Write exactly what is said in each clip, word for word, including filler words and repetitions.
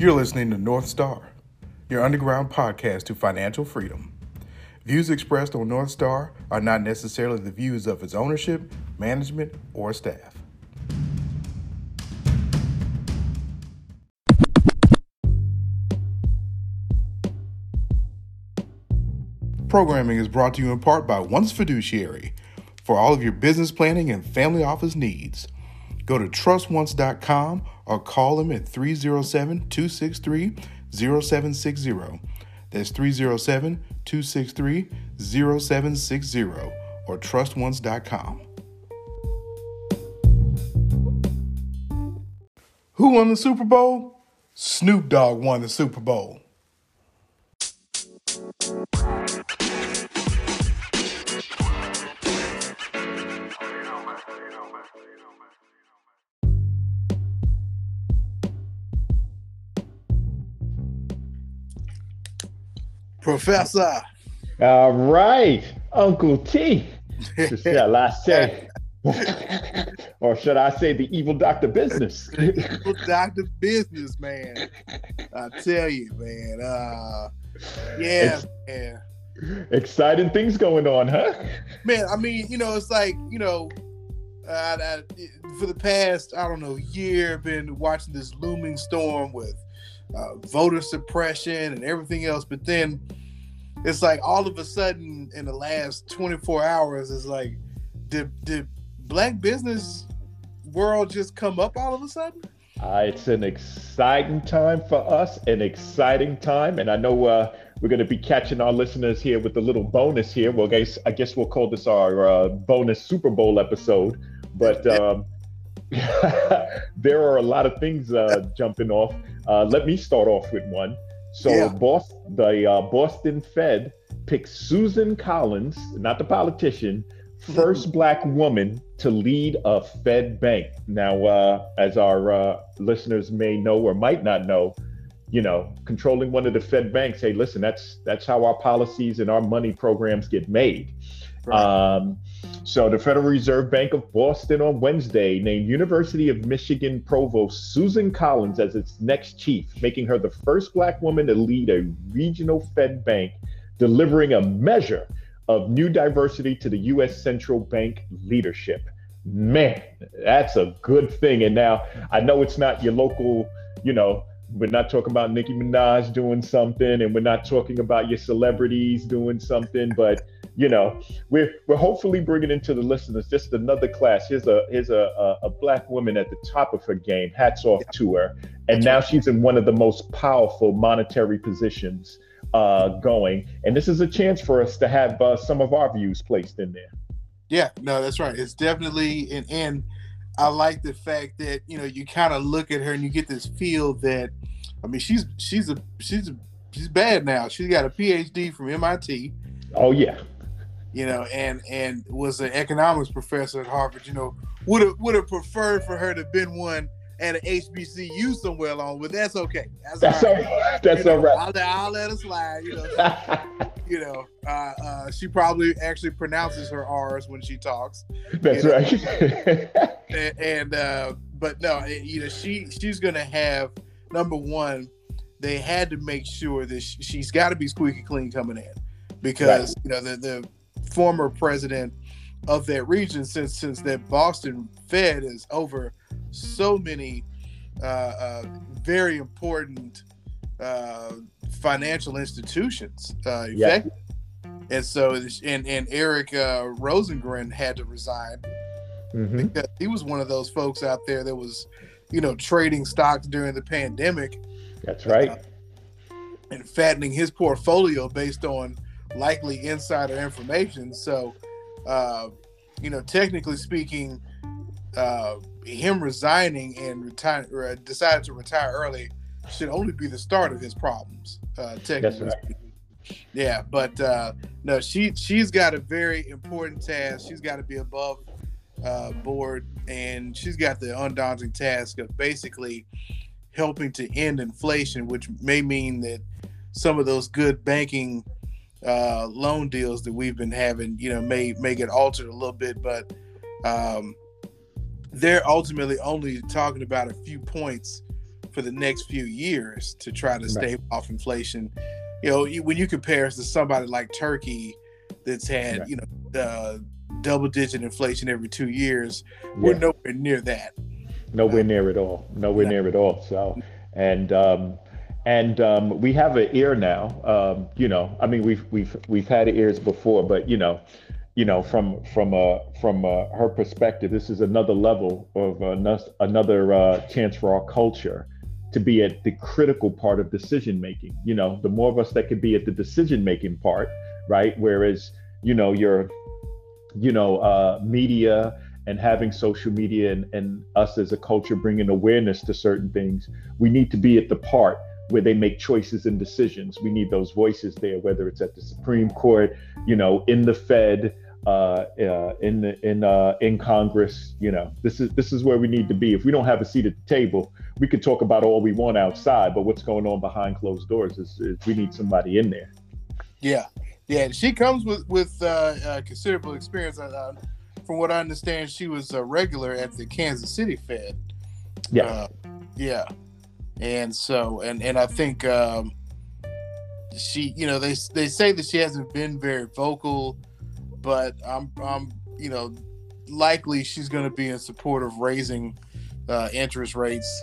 You're listening to North Star, your underground podcast to financial freedom. Views expressed on North Star are not necessarily the views of its ownership, management, or staff. Programming is brought to you in part by Once Fiduciary. For all of your business planning and family office needs, go to trust once dot com or call them at three oh seven, two six three, oh seven six oh. That's three oh seven, two six three, oh seven six oh or trust once dot com. Who won the Super Bowl? Snoop Dogg won the Super Bowl. Professor. All right, Uncle T, shall I say, or should I say the evil doctor business? The evil doctor business, man. I tell you, man. Uh, yeah, Ex- man. Exciting things going on, huh? Man, I mean, you know, it's like, you know, uh, I, for the past, I don't know, year, I've been watching this looming storm with Uh, voter suppression and everything else, but then it's like all of a sudden in the last twenty-four hours, it's like, did did black business world just come up all of a sudden? Uh, it's an exciting time for us, an exciting time, and I know uh, we're going to be catching our listeners here with a little bonus here. Well, guys, I guess we'll call this our uh, bonus Super Bowl episode, but um, there are a lot of things uh, jumping off. Uh, let me start off with one. So yeah. Boston, the uh, Boston Fed picked Susan Collins, not the politician, first black woman to lead a Fed bank. Now, uh, as our uh, listeners may know or might not know, you know, controlling one of the Fed banks, hey, listen, that's that's how our policies and our money programs get made. Right. Um, so the Federal Reserve Bank of Boston on Wednesday named University of Michigan Provost Susan Collins as its next chief, making her the first black woman to lead a regional Fed bank, delivering a measure of new diversity to the U S central bank leadership. Man, that's a good thing. And now I know it's not your local, you know, we're not talking about Nicki Minaj doing something, and we're not talking about your celebrities doing something, but you know, we're we're hopefully bringing into the listeners just another class. Here's a here's a, a, a black woman at the top of her game. Hats off yeah. to her. And That's now right. she's in one of the most powerful monetary positions uh, going. And this is a chance for us to have uh, some of our views placed in there. Yeah, no, that's right. It's definitely an end. I like the fact that, you know, you kind of look at her and you get this feel that, I mean, she's she's a she's a, she's bad now. She's got a P H D from M I T. Oh yeah. You know, and and was an economics professor at Harvard. You know, would have would have preferred for her to have been one at an H B C U somewhere along, but that's okay. That's, that's all right. right. That's you all know, right. I'll, I'll let her slide. You know, you know uh, uh, she probably actually pronounces her R's when she talks. That's you know? right. and and uh, but no, you know, she she's gonna have number one. They had to make sure that she, she's got to be squeaky clean coming in, because right. you know the the. former president of that region, since since that Boston Fed is over so many uh, uh, very important uh, financial institutions, uh, yeah. and so and and Eric uh, Rosengren had to resign mm-hmm. because he was one of those folks out there that was, you know, trading stocks during the pandemic. That's right, uh, and fattening his portfolio based on likely insider information. So, uh, you know, technically speaking, uh, him resigning and retire, uh, decided to retire early should only be the start of his problems. Uh, technically, That's right. yeah. But uh, no, she she's got a very important task. She's got to be above uh, board, and she's got the undaunting task of basically helping to end inflation, which may mean that some of those good banking uh loan deals that we've been having, you know, may may get altered a little bit, but um they're ultimately only talking about a few points for the next few years to try to right. stave off inflation. You know, when you compare us to somebody like Turkey that's had, right. you know, uh, double-digit inflation every two years, yeah. we're nowhere near that. Nowhere uh, near at all. Nowhere no. near at all. So, and um, and um, we have an ear now. Um, you know, I mean, we've we've we've had ears before, but you know, you know, from from uh, from uh, her perspective, this is another level of uh, another uh, chance for our culture to be at the critical part of decision making. You know, the more of us that could be at the decision making part, right? Whereas, you know, your, you know, uh, media and having social media and, and us as a culture bringing awareness to certain things, we need to be at the part where they make choices and decisions. We need those voices there, whether it's at the Supreme Court, you know, in the Fed, uh, uh, in the, in uh, in Congress. You know, this is this is where we need to be. If we don't have a seat at the table, we could talk about all we want outside, but what's going on behind closed doors is, is we need somebody in there. Yeah, yeah. She comes with with uh, uh, considerable experience. Uh, from what I understand, she was a regular at the Kansas City Fed. Yeah, uh, yeah. And so, and and I think um, she, you know, they they say that she hasn't been very vocal, but I'm, I'm, you know, likely she's going to be in support of raising uh, interest rates.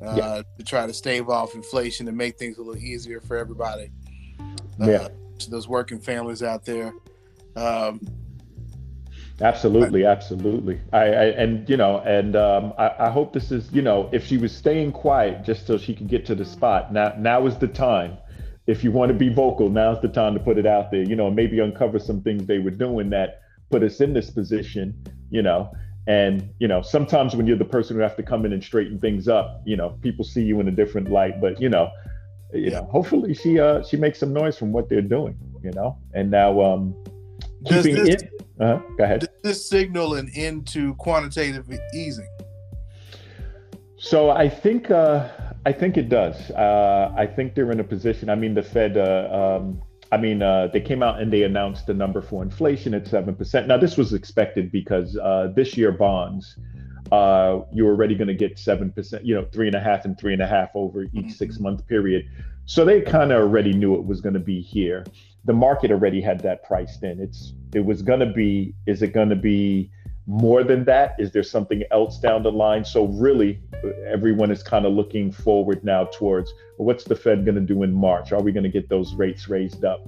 Uh, yeah. To try to stave off inflation and make things a little easier for everybody. Uh, yeah. To those working families out there. Um, absolutely. Absolutely. I, I and, you know, and um, I, I hope this is, you know, if she was staying quiet just so she could get to the spot. Now, now is the time. If you want to be vocal, now's the time to put it out there, you know, and maybe uncover some things they were doing that put us in this position, you know. And, you know, sometimes when you're the person who has to come in and straighten things up, you know, people see you in a different light. But, you know, you yeah. know, hopefully she uh, she makes some noise from what they're doing, you know. And now um, keeping this, in, uh-huh, go ahead. Does this signal an end to quantitative easing? So I think uh, I think it does. Uh, I think they're in a position. I mean, the Fed. Uh, um, I mean, uh, they came out and they announced the number for inflation at seven percent. Now, this was expected because uh, this year bonds, uh, you're already going to get seven percent, you know, three and a half and three and a half over each six month period. So they kind of already knew it was going to be here. The market already had that priced in. It's it was going to be. Is it going to be more than that? Is there something else down the line? So really, everyone is kind of looking forward now towards what's the Fed going to do in March? Are we going to get those rates raised up?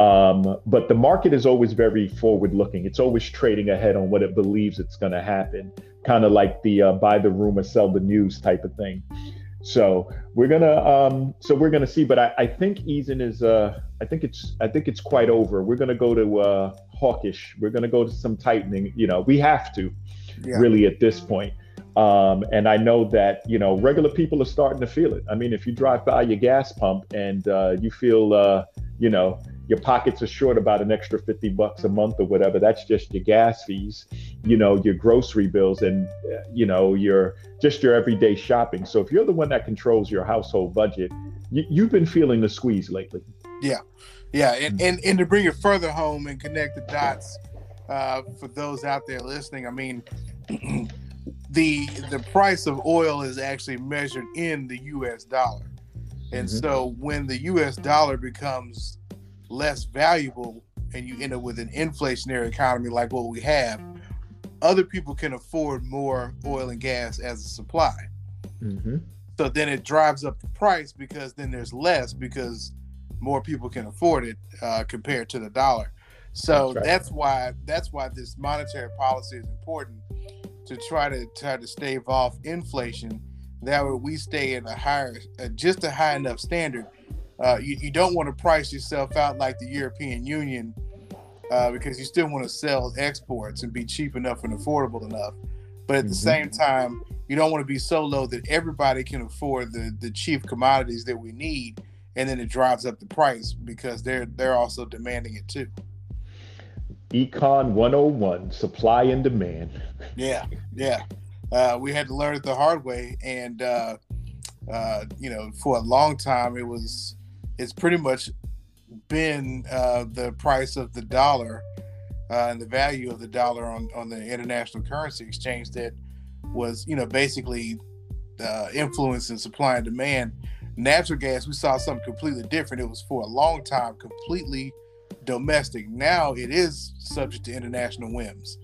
Um, but the market is always very forward looking. It's always trading ahead on what it believes it's going to happen, kind of like the uh, buy the rumor, sell the news type of thing. So we're going to um, so we're going to see. But I, I think easing is uh, I think it's I think it's quite over. We're going to go to uh, hawkish. We're going to go to some tightening. You know, we have to yeah. really at this point. Um, and I know that, you know, regular people are starting to feel it. I mean, if you drive by your gas pump and uh, you feel, uh, you know, your pockets are short about an extra fifty bucks a month or whatever, that's just your gas fees, you know, your grocery bills and, uh, you know, your just your everyday shopping. So if you're the one that controls your household budget, you, you've been feeling the squeeze lately. Yeah. Yeah. And, and, and to bring it further home and connect the dots uh, for those out there listening, I mean, the the price of oil is actually measured in the U S dollar. And mm-hmm. so when the U S dollar becomes less valuable and you end up with an inflationary economy like what we have, other people can afford more oil and gas as a supply. Mm-hmm. So then it drives up the price because then there's less because more people can afford it uh, compared to the dollar. So that's, right. that's why that's why this monetary policy is important, to try to try to stave off inflation. That way we stay in a higher, uh, just a high enough standard. Uh, you, you don't want to price yourself out like the European Union uh, because you still want to sell exports and be cheap enough and affordable enough. But at mm-hmm. the same time, you don't want to be so low that everybody can afford the, the cheap commodities that we need. And then it drives up the price because they're, they're also demanding it too. Econ one oh one, supply and demand. Yeah, yeah. Uh, we had to learn it the hard way. And, uh, uh, you know, for a long time, it was, it's pretty much been uh, the price of the dollar uh, and the value of the dollar on, on the international currency exchange that was, you know, basically uh, influence in supply and demand. Natural gas, we saw something completely different. It was for a long time completely domestic. Now it is subject to international whims.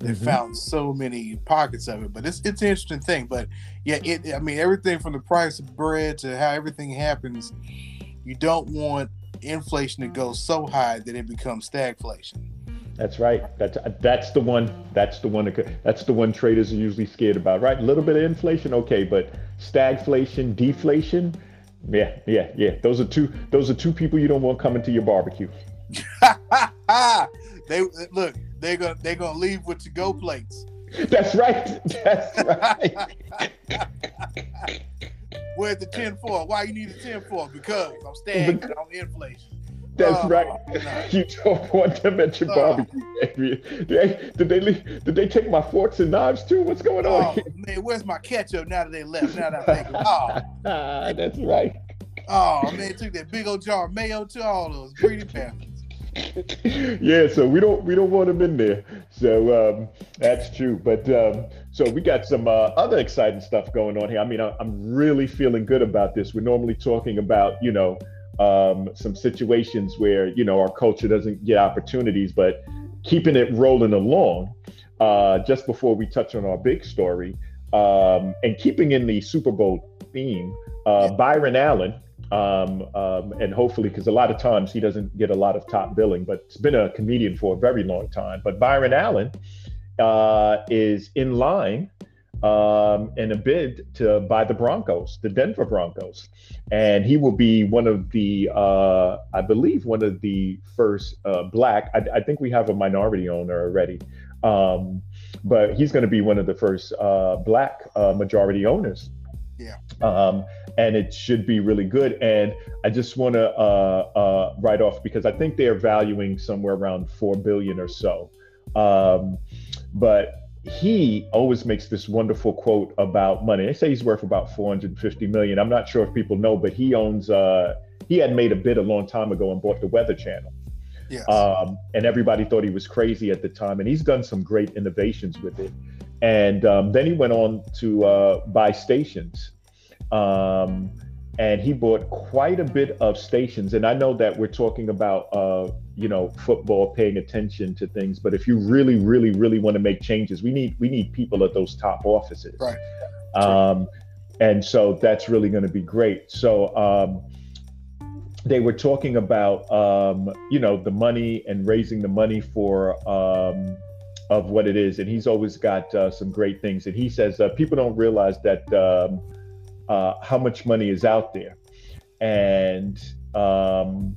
They mm-hmm. found so many pockets of it, but it's it's an interesting thing. But yeah, it I mean everything from the price of bread to how everything happens. You don't want inflation to go so high that it becomes stagflation. That's right. That's that's the one. That's the one. That's the one traders are usually scared about. Right? A little bit of inflation, okay, but stagflation, deflation, yeah, yeah, yeah. Those are two. Those are two people you don't want coming to your barbecue. They look. They're gonna they're gonna leave with to-go plates. That's right. That's right. Where's the ten four? Why you need a ten four? Because I'm staying on inflation. That's oh, right. No. You don't want them at your oh. barbecue. Did they, did they leave, did they take my forks and knives too? What's going oh, on? Here? Man, where's my ketchup now that they left? Now that I think, oh, that's right. Oh man, they took that big old jar of mayo to all those greedy bastards. Yeah, so we don't we don't want them in there. So um, that's true. But um, so we got some uh, other exciting stuff going on here. I mean, I, I'm really feeling good about this. We're normally talking about, you know, um, some situations where, you know, our culture doesn't get opportunities, but keeping it rolling along. Uh, just before we touch on our big story, um, and keeping in the Super Bowl theme, uh, Byron Allen. Um, um, and hopefully, because a lot of times he doesn't get a lot of top billing, but he's been a comedian for a very long time. But Byron Allen uh, is in line um, in a bid to buy the Broncos, the Denver Broncos. And he will be one of the, uh, I believe, one of the first uh, black, I, I think we have a minority owner already, um, but he's going to be one of the first uh, black uh, majority owners. Yeah. Um, and it should be really good. And I just want to uh, uh, write off because I think they're valuing somewhere around four billion or so. Um, but he always makes this wonderful quote about money. They say he's worth about four hundred and fifty million. I'm not sure if people know, but he owns. Uh, he had made a bid a long time ago and bought the Weather Channel. Yes. Um, and everybody thought he was crazy at the time. And he's done some great innovations with it. And um, then he went on to uh, buy stations, um, and he bought quite a bit of stations. And I know that we're talking about, uh, you know, football, paying attention to things. But if you really, really, really want to make changes, we need we need people at those top offices. Right. Um, and so that's really going to be great. So um, they were talking about, um, you know, the money and raising the money for. Um, of what it is. And he's always got uh, some great things. And he says, uh, people don't realize that um, uh, how much money is out there. And um,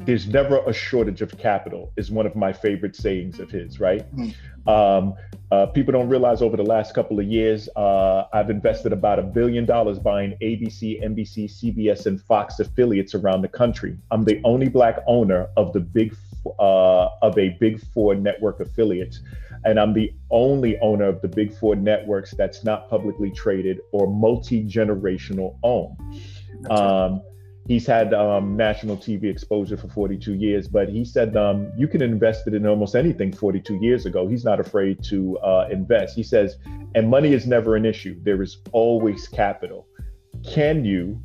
there's never a shortage of capital is one of my favorite sayings of his, right? Mm-hmm. Um, uh, people don't realize over the last couple of years, uh, I've invested about a billion dollars buying A B C, N B C, C B S, and Fox affiliates around the country. I'm the only black owner of the big Uh, of a Big Four network affiliates. And I'm the only owner of the Big Four networks that's not publicly traded or multi-generational owned. Um, he's had um, national T V exposure for forty-two years, but he said um, you can invest it in almost anything forty-two years ago. He's not afraid to uh, invest. He says, and money is never an issue. There is always capital. Can you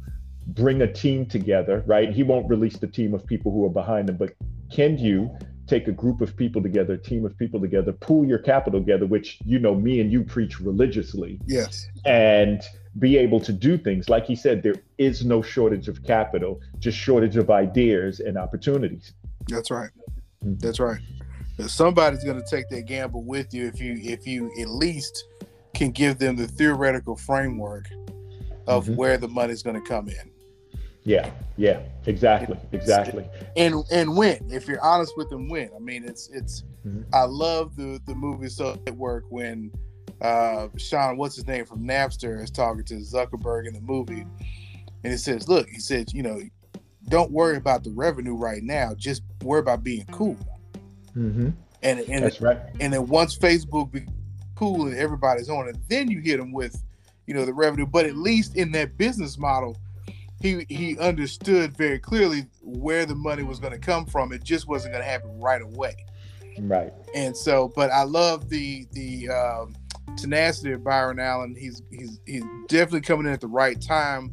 bring a team together, right? He won't release the team of people who are behind him, but can you take a group of people together, a team of people together, pool your capital together, which, you know, me and you preach religiously. Yes. And be able to do things. Like he said, there is no shortage of capital, just shortage of ideas and opportunities. That's right. That's right. Somebody's going to take that gamble with you if you if you at least can give them the theoretical framework of mm-hmm. where the money's going to come in. Yeah, yeah, exactly, exactly. And and when, if you're honest with them, when. I mean, it's, it's. Mm-hmm. I love the, the movie Social Network when uh, Sean, what's his name, from Napster is talking to Zuckerberg in the movie. And he says, look, he said, you know, don't worry about the revenue right now. Just worry about being cool. Mm-hmm. And, and, That's right. And then once Facebook becomes cool and everybody's on it, then you hit them with, you know, the revenue. But at least in that business model, He he understood very clearly where the money was going to come from. It just wasn't going to happen right away. Right. And so, but I love the the um, tenacity of Byron Allen. He's he's he's definitely coming in at the right time,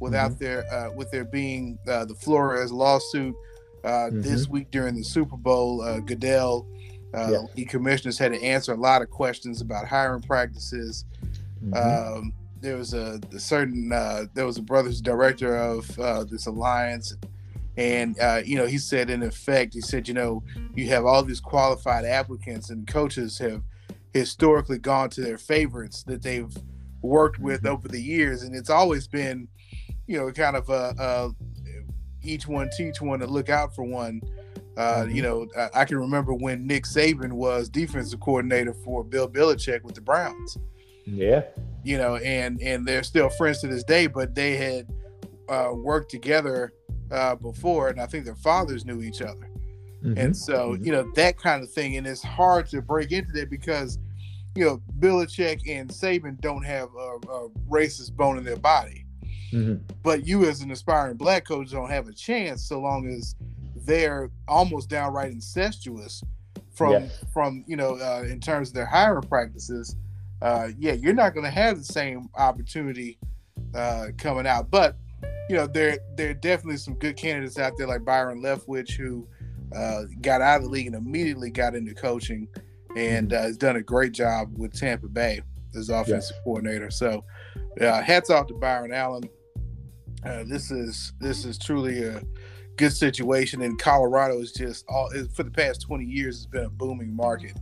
without mm-hmm. there uh, with there being uh, the Flores lawsuit uh, mm-hmm. this week during the Super Bowl. Uh, Goodell, uh, yeah. the commissioners had to answer a lot of questions about hiring practices. Mm-hmm. Um, there was a, a certain uh, there was a brother's director of uh, this alliance. And, uh, you know, he said, in effect, he said, you know, you have all these qualified applicants, and coaches have historically gone to their favorites that they've worked with mm-hmm. over the years. And it's always been, you know, kind of a, a each one teach one to look out for one. Uh, mm-hmm. You know, I, I can remember when Nick Saban was defensive coordinator for Bill Belichick with the Browns. Yeah. You know, and, and they're still friends to this day, but they had uh, worked together uh before, and I think their fathers knew each other. Mm-hmm. And so, mm-hmm. you know, that kind of thing. And it's hard to break into that because, you know, Belichick and Saban don't have a, a racist bone in their body. Mm-hmm. But you as an aspiring black coach don't have a chance so long as they're almost downright incestuous from, yes. from you know, uh, in terms of their hiring practices. Uh, yeah, you're not going to have the same opportunity uh, coming out. But you know, there there are definitely some good candidates out there like Byron Leftwich, who uh, got out of the league and immediately got into coaching, and uh, has done a great job with Tampa Bay as offensive yeah. coordinator. So, uh, hats off to Byron Allen. Uh, this is this is truly a good situation. And Colorado is just all for the past twenty years has been a booming market.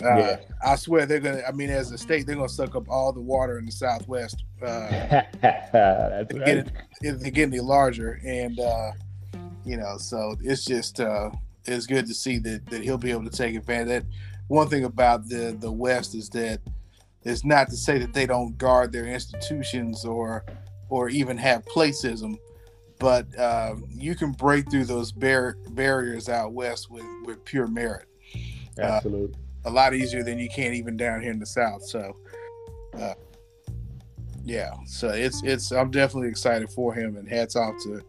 Uh, yeah. I swear they're gonna. I mean, as a state, they're gonna suck up all the water in the Southwest. Uh, That's right. Getting, they're getting larger, and uh, you know, so it's just uh, it's good to see that, that he'll be able to take advantage. That one thing about the the West is that it's not to say that they don't guard their institutions or or even have placism, but uh, you can break through those bar- barriers out west with with pure merit. Absolutely. Uh, a lot easier than you can even down here in the South. So, uh, yeah. So it's, it's, I'm definitely excited for him, and hats off to,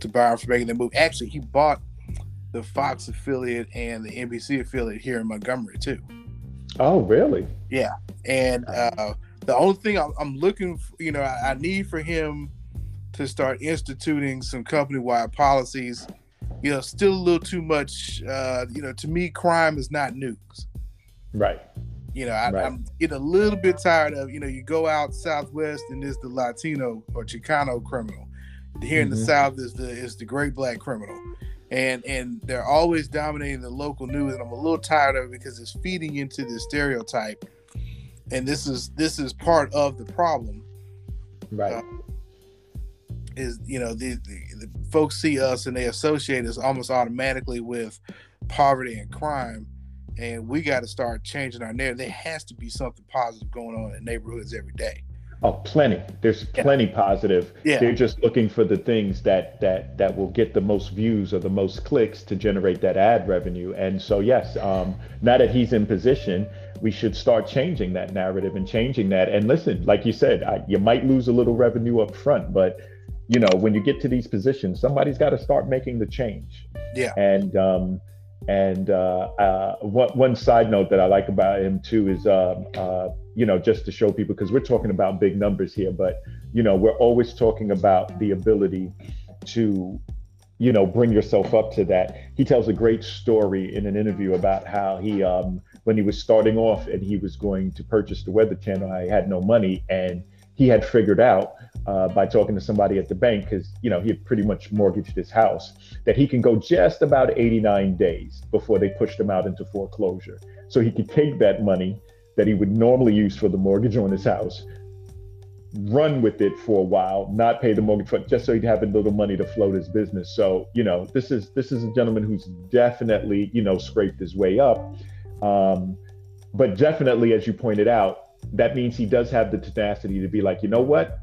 to Byron for making the move. Actually, he bought the Fox affiliate and the N B C affiliate here in Montgomery too. Oh, really? Yeah. And, uh, the only thing I'm, I'm looking for, you know, I, I need for him to start instituting some company-wide policies. You know, still a little too much, uh, you know, to me, crime is not news. Right. You know, I, right. I'm getting a little bit tired of, you know, you go out Southwest and there's the Latino or Chicano criminal. Here mm-hmm. in the South is the is the great black criminal. And and they're always dominating the local news, and I'm a little tired of it because it's feeding into the stereotype. And this is this is part of the problem. Right. Uh, is, you know, the, the, the folks see us and they associate us almost automatically with poverty and crime. And we got to start changing our narrative. There has to be something positive going on in neighborhoods every day. Oh, plenty. There's yeah. plenty positive. Yeah. They're just looking for the things that that that will get the most views or the most clicks to generate that ad revenue. And so, yes, um, now that he's in position, we should start changing that narrative and changing that. And listen, like you said, I, you might lose a little revenue up front, but you know, when you get to these positions, somebody's got to start making the change. Yeah. And um, And uh, uh, one, one side note that I like about him too is, uh, uh, you know, just to show people, because we're talking about big numbers here, but, you know, we're always talking about the ability to, you know, bring yourself up to that. He tells a great story in an interview about how he, um, when he was starting off and he was going to purchase the Weather Channel, he had no money, and he had figured out uh, by talking to somebody at the bank, because, you know, he had pretty much mortgaged his house, that he can go just about eighty-nine days before they pushed him out into foreclosure. So he could take that money that he would normally use for the mortgage on his house, run with it for a while, not pay the mortgage, just so he'd have a little money to float his business. So, you know, this is this is a gentleman who's definitely, you know, scraped his way up. Um, but definitely, as you pointed out, that means he does have the tenacity to be like, you know what,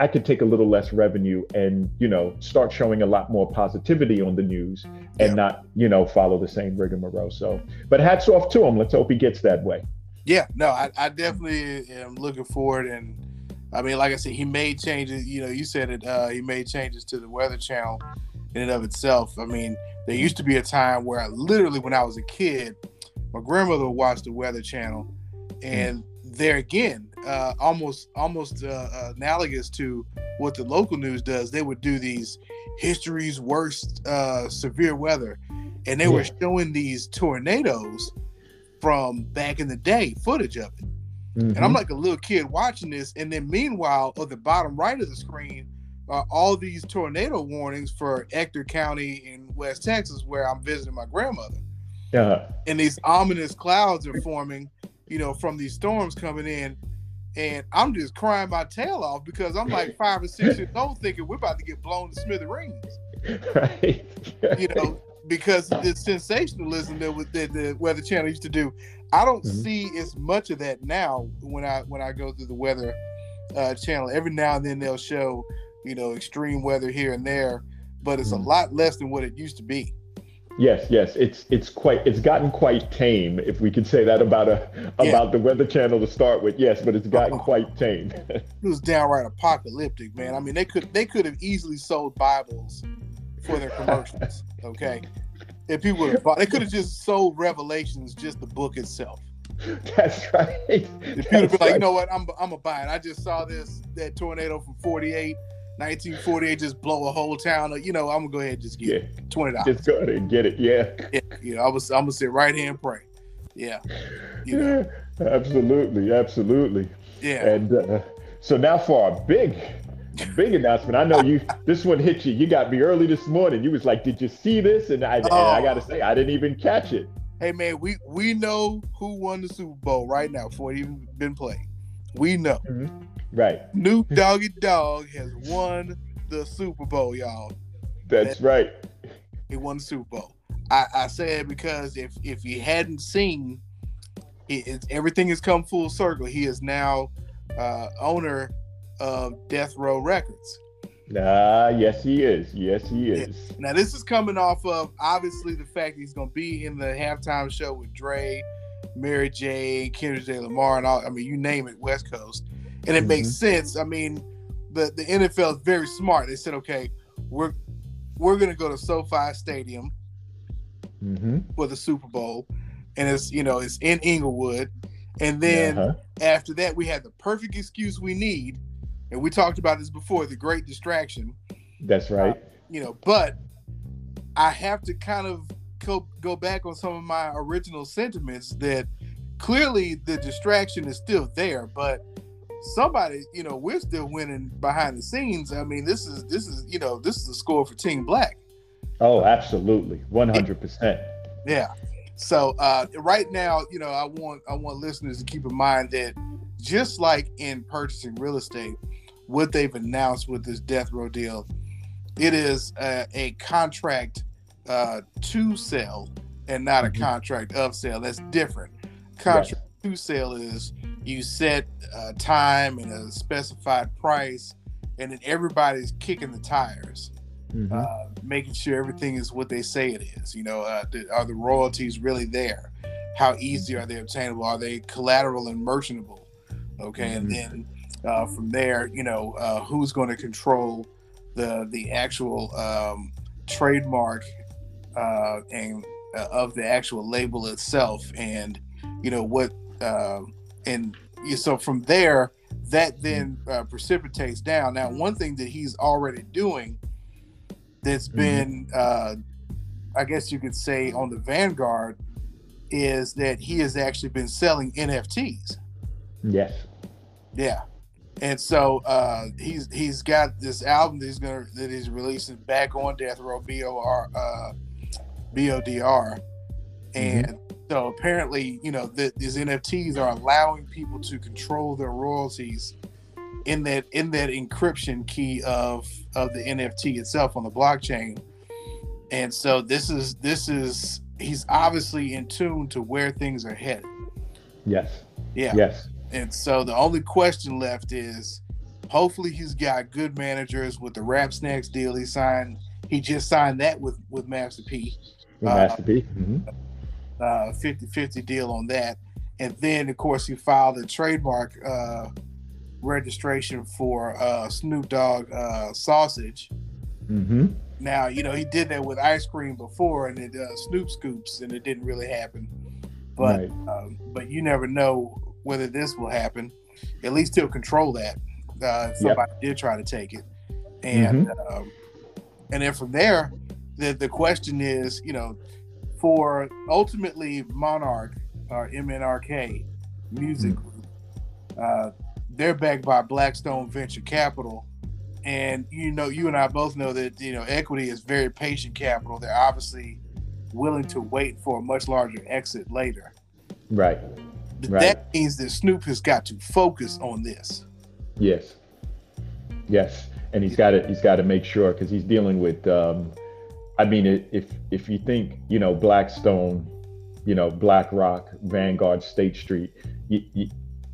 I could take a little less revenue and, you know, start showing a lot more positivity on the news and yeah. not, you know, follow the same rigmarole. So, but hats off to him. Let's hope he gets that way. Yeah, no, I, I definitely am looking forward. And I mean, like I said, he made changes, you know, you said it, uh, he made changes to the Weather Channel in and of itself. I mean, there used to be a time where I literally, when I was a kid, my grandmother watched the Weather Channel, and there again, uh, almost almost uh, analogous to what the local news does. They would do these history's worst uh, severe weather, and they yeah. were showing these tornadoes from back in the day, footage of it. Mm-hmm. And I'm like a little kid watching this, and then meanwhile, at the bottom right of the screen are all these tornado warnings for Ector County in West Texas, where I'm visiting my grandmother. Yeah. And these ominous clouds are forming, you know, from these storms coming in, and I'm just crying my tail off because I'm like five or six years old thinking we're about to get blown to smithereens. Right. You know, because the sensationalism that was that the Weather Channel used to do, I don't mm-hmm. see as much of that now when I when I go through the Weather uh, Channel. Every now and then they'll show, you know, extreme weather here and there, but it's mm-hmm. a lot less than what it used to be. Yes, yes, it's it's quite it's gotten quite tame, if we could say that about a yeah. about the Weather Channel to start with. Yes, but it's gotten oh, quite tame. It was downright apocalyptic, man. I mean, they could they could have easily sold Bibles for their commercials, okay? If people would have bought, they could have just sold Revelations, just the book itself. That's right. If people would be like, right. you know what, I'm I'm a buy it. I just saw this that tornado from forty-eight. nineteen forty-eight just blow a whole town. You know, I'm gonna go ahead and just get yeah. twenty dollars. Just go ahead and get it. Yeah. Yeah. You know, I was. I'm gonna sit right here and pray. Yeah. You know. Yeah. Absolutely. Absolutely. Yeah. And uh, so now for our big, big announcement. I know you. This one hit you. You got me early this morning. You was like, "Did you see this?" And I, oh. and I gotta say, I didn't even catch it. Hey man, we we know who won the Super Bowl right now before it even been played. We know. Mm-hmm. Right. Snoop Doggy Dogg has won the Super Bowl, y'all. That's that, right. He won the Super Bowl. I, I say it because if if you hadn't seen, it, it, everything has come full circle. He is now uh, owner of Death Row Records. Ah, yes he is. Yes he is. Now this is coming off of, obviously, the fact that he's going to be in the halftime show with Dre, Mary J, Kendrick Lamar, and all. I mean, you name it, West Coast. And it mm-hmm. makes sense. I mean, the, the N F L is very smart. They said, okay, we're we're going to go to SoFi Stadium mm-hmm. for the Super Bowl, and it's you know it's in Inglewood, and then uh-huh. after that we had the perfect excuse we need, and we talked about this before, the great distraction. That's right. Uh, you know, but I have to kind of co- go back on some of my original sentiments that clearly the distraction is still there, but somebody, you know, we're still winning behind the scenes. I mean, this is this is you know this is a score for Team Black. Oh, absolutely, one hundred percent. Yeah. So uh, right now, you know, I want I want listeners to keep in mind that just like in purchasing real estate, what they've announced with this death row deal, it is a, a contract uh, to sell and not a contract of sale. That's different. Contract right. to sell is, you set a time and a specified price, and then everybody's kicking the tires, mm-hmm. uh, making sure everything is what they say it is. You know, uh, th- are the royalties really there? How easy are they obtainable? Are they collateral and merchantable? Okay, mm-hmm. and then uh, from there, you know, uh, who's going to control the the actual um, trademark uh, and uh, of the actual label itself, and you know what. Uh, And so from there, that then uh, precipitates down. Now, one thing that he's already doing that's been, uh, I guess you could say, on the Vanguard is that he has actually been selling N F Ts. Yes. Yeah. And so uh, he's he's got this album that he's gonna that he's releasing back on Death Row, B O D R. And mm-hmm. so apparently, you know, the, these N F Ts are allowing people to control their royalties in that in that encryption key of of the N F T itself on the blockchain. And so this is this is he's obviously in tune to where things are headed. Yes. Yeah. Yes. And so the only question left is, hopefully he's got good managers with the Rap Snacks deal he signed. He just signed that with with Master P. With uh, Master P. Mm-hmm. Uh, fifty-fifty deal on that, and then of course he filed a trademark uh, registration for uh, Snoop Dogg uh, sausage. Mm-hmm. Now you know he did that with ice cream before, and it uh, Snoop Scoops, and it didn't really happen. But right. um, but you never know whether this will happen, at least he'll control that. Uh, somebody yep. did try to take it, and mm-hmm. um, and then from there, the the question is, you know, for ultimately Monarch or M N R K Music Group, uh, they're backed by Blackstone Venture Capital, and you know, you and I both know that you know equity is very patient capital. They're obviously willing to wait for a much larger exit later. Right. right. That means that Snoop has got to focus on this. Yes. Yes. And he's got to, he's got to make sure, because he's dealing with, um, I mean, if, if you think, you know, Blackstone, you know, BlackRock, Vanguard, State Street, you, you,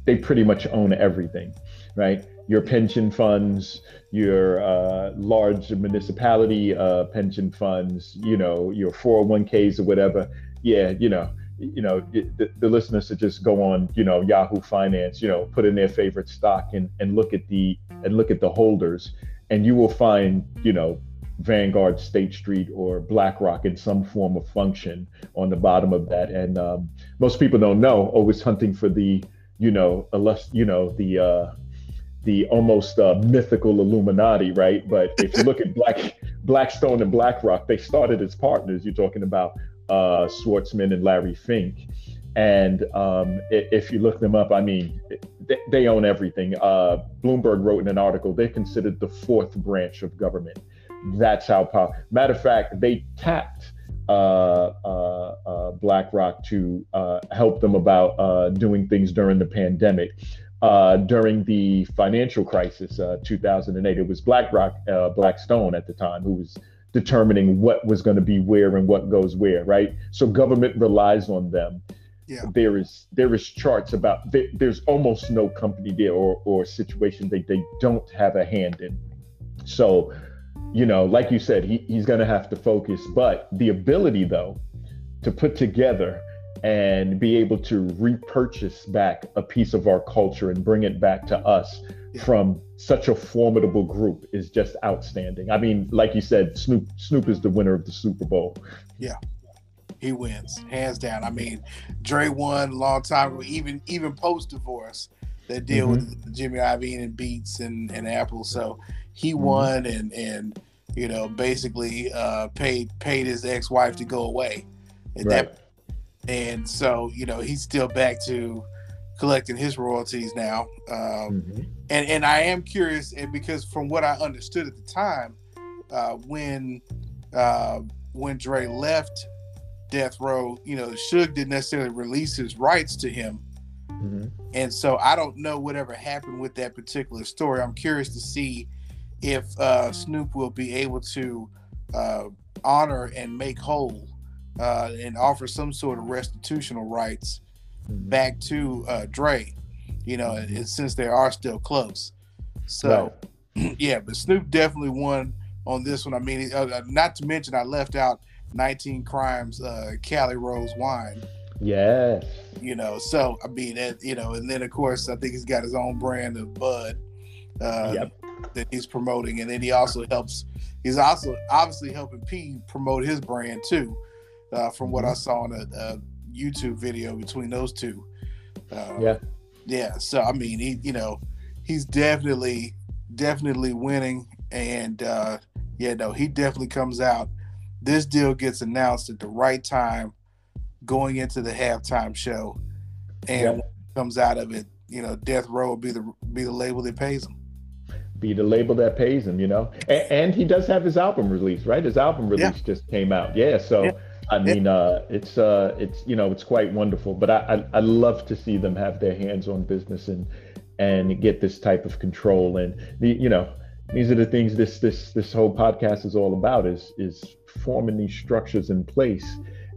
they pretty much own everything, right? Your pension funds, your uh, large municipality uh, pension funds, you know, your four oh one Ks or whatever. Yeah. You know, you know, the, the listeners to just go on, you know, Yahoo Finance, you know, put in their favorite stock and, and look at the and look at the holders, and you will find, you know, Vanguard, State Street, or BlackRock in some form of function on the bottom of that. And um, most people don't know, always hunting for the, you know, unless, you know, the uh, the almost uh, mythical Illuminati, right? But if you look at Black Blackstone and BlackRock, they started as partners. You're talking about uh Schwartzman and Larry Fink, and um if you look them up, I mean, they, they own everything. uh Bloomberg wrote in an article they're considered the fourth branch of government. That's how powerful. Matter of fact, they tapped uh uh, uh BlackRock to uh help them about uh doing things during the pandemic. Uh, during the financial crisis, uh two thousand eight, it was BlackRock, uh, Blackstone at the time, who was determining what was going to be where and what goes where, right? So government relies on them. Yeah. There is there is charts about there, there's almost no company there or or situation that they don't have a hand in. So, you know, like you said, he, he's going to have to focus, but the ability though to put together and be able to repurchase back a piece of our culture and bring it back to us from such a formidable group is just outstanding. I mean, like you said, Snoop Snoop is the winner of the Super Bowl. Yeah, he wins hands down. I mean, Dre won a long time ago, even even post divorce. That deal mm-hmm. with Jimmy Iovine and Beats and, and Apple. So he mm-hmm. won and and you know basically uh, paid paid his ex wife to go away. And right. That, and so you know he's still back to collecting his royalties now. Um, mm-hmm. and, and I am curious, because from what I understood at the time, uh, when uh, when Dre left Death Row, you know, Suge didn't necessarily release his rights to him. Mm-hmm. And so I don't know whatever happened with that particular story. I'm curious to see if uh, Snoop will be able to uh, honor and make whole uh, and offer some sort of restitutional rights back to uh, Dre, you know, and, and since they are still close. So, right. yeah, but Snoop definitely won on this one. I mean, uh, not to mention I left out nineteen Crimes, uh, Cali Rose Wine. Yes. You know, so, I mean, that, you know, and then, of course, I think he's got his own brand of Bud uh, yep. that he's promoting. And then he also helps, he's also obviously helping P promote his brand, too, uh, from what I saw in a, a YouTube video between those two. Uh, yeah. Yeah. So, I mean, he, you know, he's definitely, definitely winning. And, uh, yeah, no, he definitely comes out. This deal gets announced at the right time going into the halftime show. And yeah. when it comes out of it, you know, Death Row will be the, be the label that pays him. Be the label that pays him, you know. And, and he does have his album release, right? His album release yeah. just came out. Yeah. So, yeah. I mean, uh, it's uh, it's you know, it's quite wonderful. But I, I I love to see them have their hands on business and and get this type of control. And the, you know, these are the things this this this whole podcast is all about, is is forming these structures in place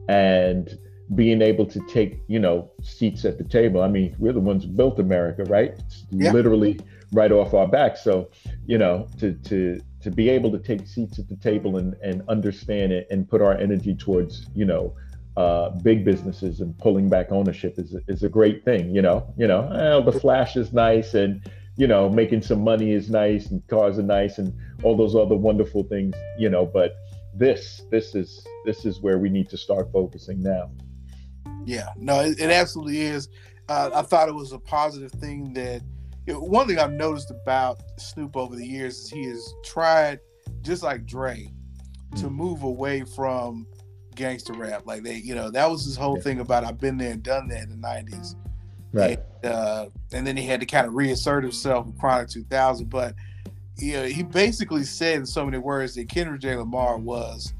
and being able to take, you know, seats at the table. I mean, we're the ones who built America, right? It's yeah. literally right off our back. So, you know, to to. to be able to take seats at the table and, and understand it and put our energy towards, you know, uh, big businesses and pulling back ownership is, is a great thing. You know, you know, well, the flash is nice and, you know, making some money is nice and cars are nice and all those other wonderful things, you know, but this, this is, this is where we need to start focusing now. Yeah, no, it, it absolutely is. uh, I thought it was a positive thing that, you know, one thing I've noticed about Snoop over the years is he has tried, just like Dre, mm. to move away from gangster rap. Like they, you know, that was his whole yeah. thing about I've been there and done that in the nineties. Right. And, uh, and then he had to kind of reassert himself in Chronic two thousand. But you know, he basically said in so many words that Kendrick J. Lamar was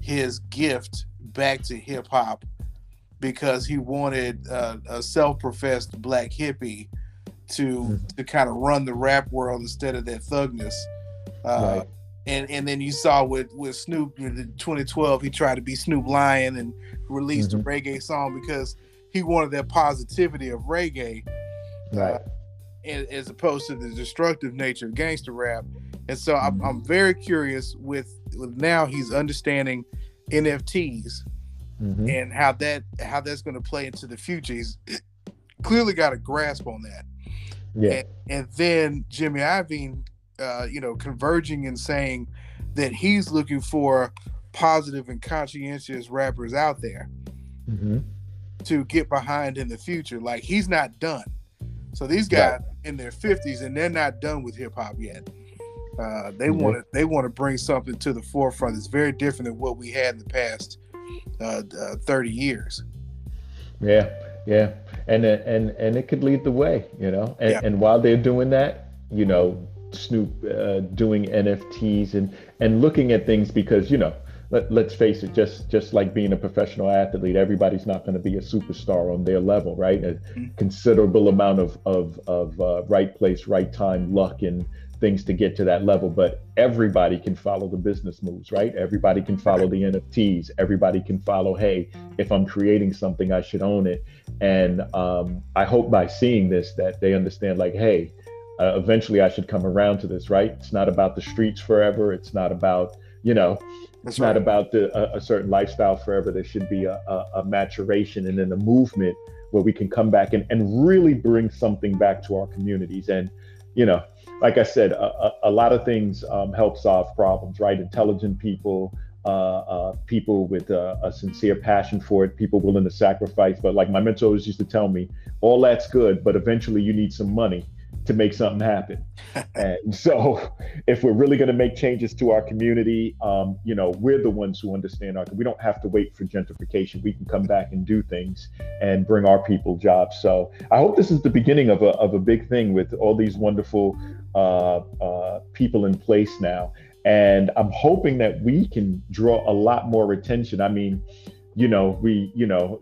his gift back to hip hop because he wanted uh, a self-professed black hippie to mm-hmm. to kind of run the rap world instead of that thugness. Uh, right. And and then you saw with, with Snoop in twenty twelve, he tried to be Snoop Lion and released mm-hmm. a reggae song because he wanted that positivity of reggae, right? Uh, and, as opposed to the destructive nature of gangster rap. And so I'm, I'm very curious with, with now he's understanding N F Ts mm-hmm. and how that how that's going to play into the future. He's clearly got a grasp on that. Yeah. And, and then Jimmy Iovine, uh, you know, converging and saying that he's looking for positive and conscientious rappers out there. Mm-hmm. to get behind in the future. Like, he's not done. So these guys yeah. in their fifties, and they're not done with hip hop yet. Uh, they mm-hmm. want to they want to bring something to the forefront that's very different than what we had in the past uh, uh, thirty years. Yeah, yeah, and and and it could lead the way, you know. And, yeah. and while they're doing that, you know, Snoop uh, doing N F Ts and and looking at things because, you know, Let, let's face it, just just like being a professional athlete, everybody's not going to be a superstar on their level, right? A considerable amount of of, of uh, right place, right time, luck, and things to get to that level. But everybody can follow the business moves, right? Everybody can follow the N F Ts. Everybody can follow, hey, if I'm creating something, I should own it. And um, I hope by seeing this that they understand, like, hey, uh, eventually I should come around to this, right? It's not about the streets forever. It's not about, you know, That's it's right. not about the, a, a certain lifestyle forever. There should be a, a, a maturation and then a movement where we can come back and, and really bring something back to our communities. And, you know, like I said, a, a, a lot of things um, help solve problems, right? Intelligent people, uh, uh, people with uh, a sincere passion for it, people willing to sacrifice. But like my mentors used to tell me, all that's good, but eventually you need some money to make something happen. And so if we're really going to make changes to our community, um, you know, we're the ones who understand our, we don't have to wait for gentrification. We can come back and do things and bring our people jobs. So I hope this is the beginning of a, of a big thing with all these wonderful uh, uh, people in place now. And I'm hoping that we can draw a lot more attention. I mean, you know, we, you know,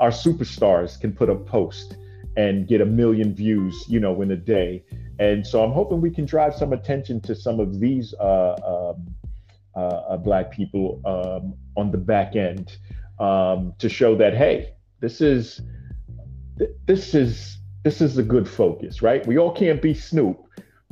our superstars can put a post and get a million views, you know, in a day. And so I'm hoping we can drive some attention to some of these uh, um, uh, Black people um, on the back end um, to show that, hey, this is th- this is this is a good focus, right? We all can't be Snoop.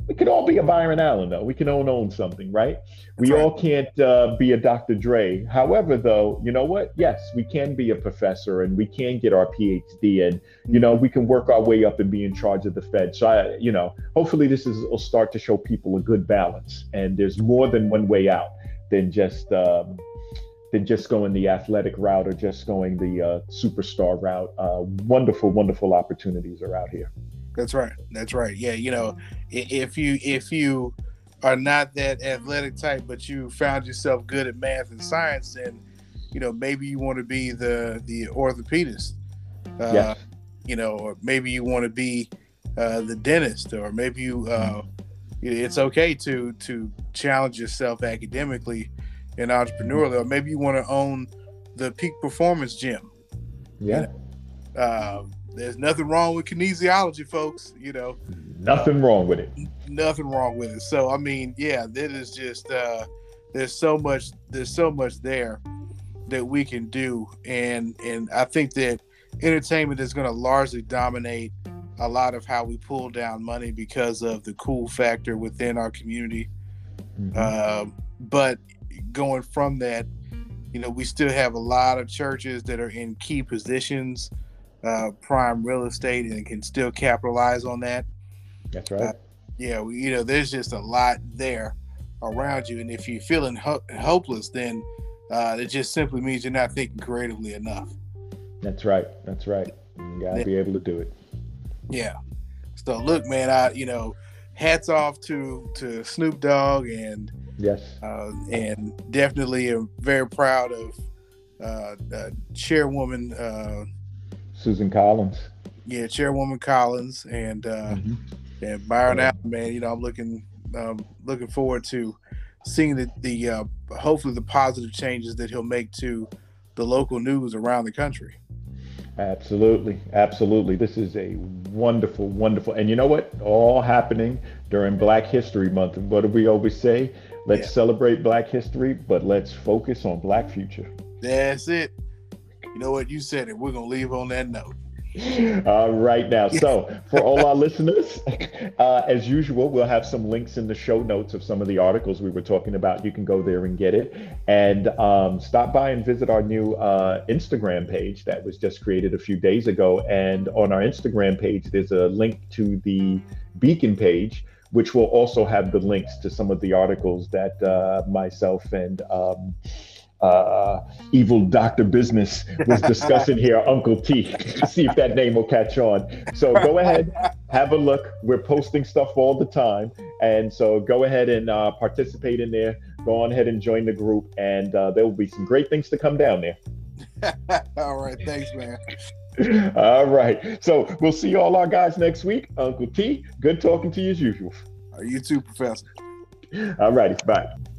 We could all be a Byron Allen, though. We can all own something, right? We all can't uh, be a Doctor Dre. However, though, you know what? Yes, we can be a professor and we can get our P H D and, you know, we can work our way up and be in charge of the Fed. So, I, you know, hopefully this is will start to show people a good balance. And there's more than one way out than just um, than just going the athletic route or just going the uh, superstar route. Uh, wonderful, wonderful opportunities are out here. That's right. That's right. Yeah. You know, if you if you are not that athletic type, but you found yourself good at math and science, then, you know, maybe you want to be the the orthopedist, uh, yes. you know, or maybe you want to be uh, the dentist, or maybe you uh, it's okay to to challenge yourself academically and entrepreneurially, or maybe you want to own the peak performance gym. Yeah. You know? uh, There's nothing wrong with kinesiology, folks, you know. Nothing wrong with it. Nothing wrong with it. So, I mean, yeah, that is just, uh, there's so much, there's so much there that we can do. And, and I think that entertainment is going to largely dominate a lot of how we pull down money because of the cool factor within our community. Mm-hmm. Uh, but going from that, you know, we still have a lot of churches that are in key positions, Uh, prime real estate, and can still capitalize on that. That's right. Uh, yeah, we, you know, there's just a lot there around you, and if you're feeling ho- hopeless, then uh, it just simply means you're not thinking creatively enough. That's right. That's right. You gotta be able to do it. Yeah. So look, man, I you know, hats off to to Snoop Dogg, and yes, uh, and definitely am very proud of uh, uh, Chairwoman uh, Susan Collins. Yeah, Chairwoman Collins and uh, mm-hmm. and Byron yeah. Allen. Man, you know, I'm looking um, looking forward to seeing the the uh, hopefully the positive changes that he'll make to the local news around the country. Absolutely. Absolutely. This is a wonderful, wonderful. And you know what? All happening during Black History Month. And what do we always say? Let's yeah. celebrate Black history, but let's focus on Black future. That's it. You know what? You said it. We're going to leave on that note. All right now. So for all our listeners, uh, as usual, we'll have some links in the show notes of some of the articles we were talking about. You can go there and get it, and um, stop by and visit our new uh, Instagram page that was just created a few days ago. And on our Instagram page, there's a link to the Beacon page, which will also have the links to some of the articles that uh, myself and um, Uh, evil Doctor Business was discussing here, Uncle T, to see if that name will catch on. So go ahead, have a look. We're posting stuff all the time. And so go ahead and uh, participate in there. Go on ahead and join the group. And uh, there will be some great things to come down there. All right. Thanks, man. All right. So we'll see all our guys next week. Uncle T, good talking to you as usual. You too, Professor. All righty. Bye.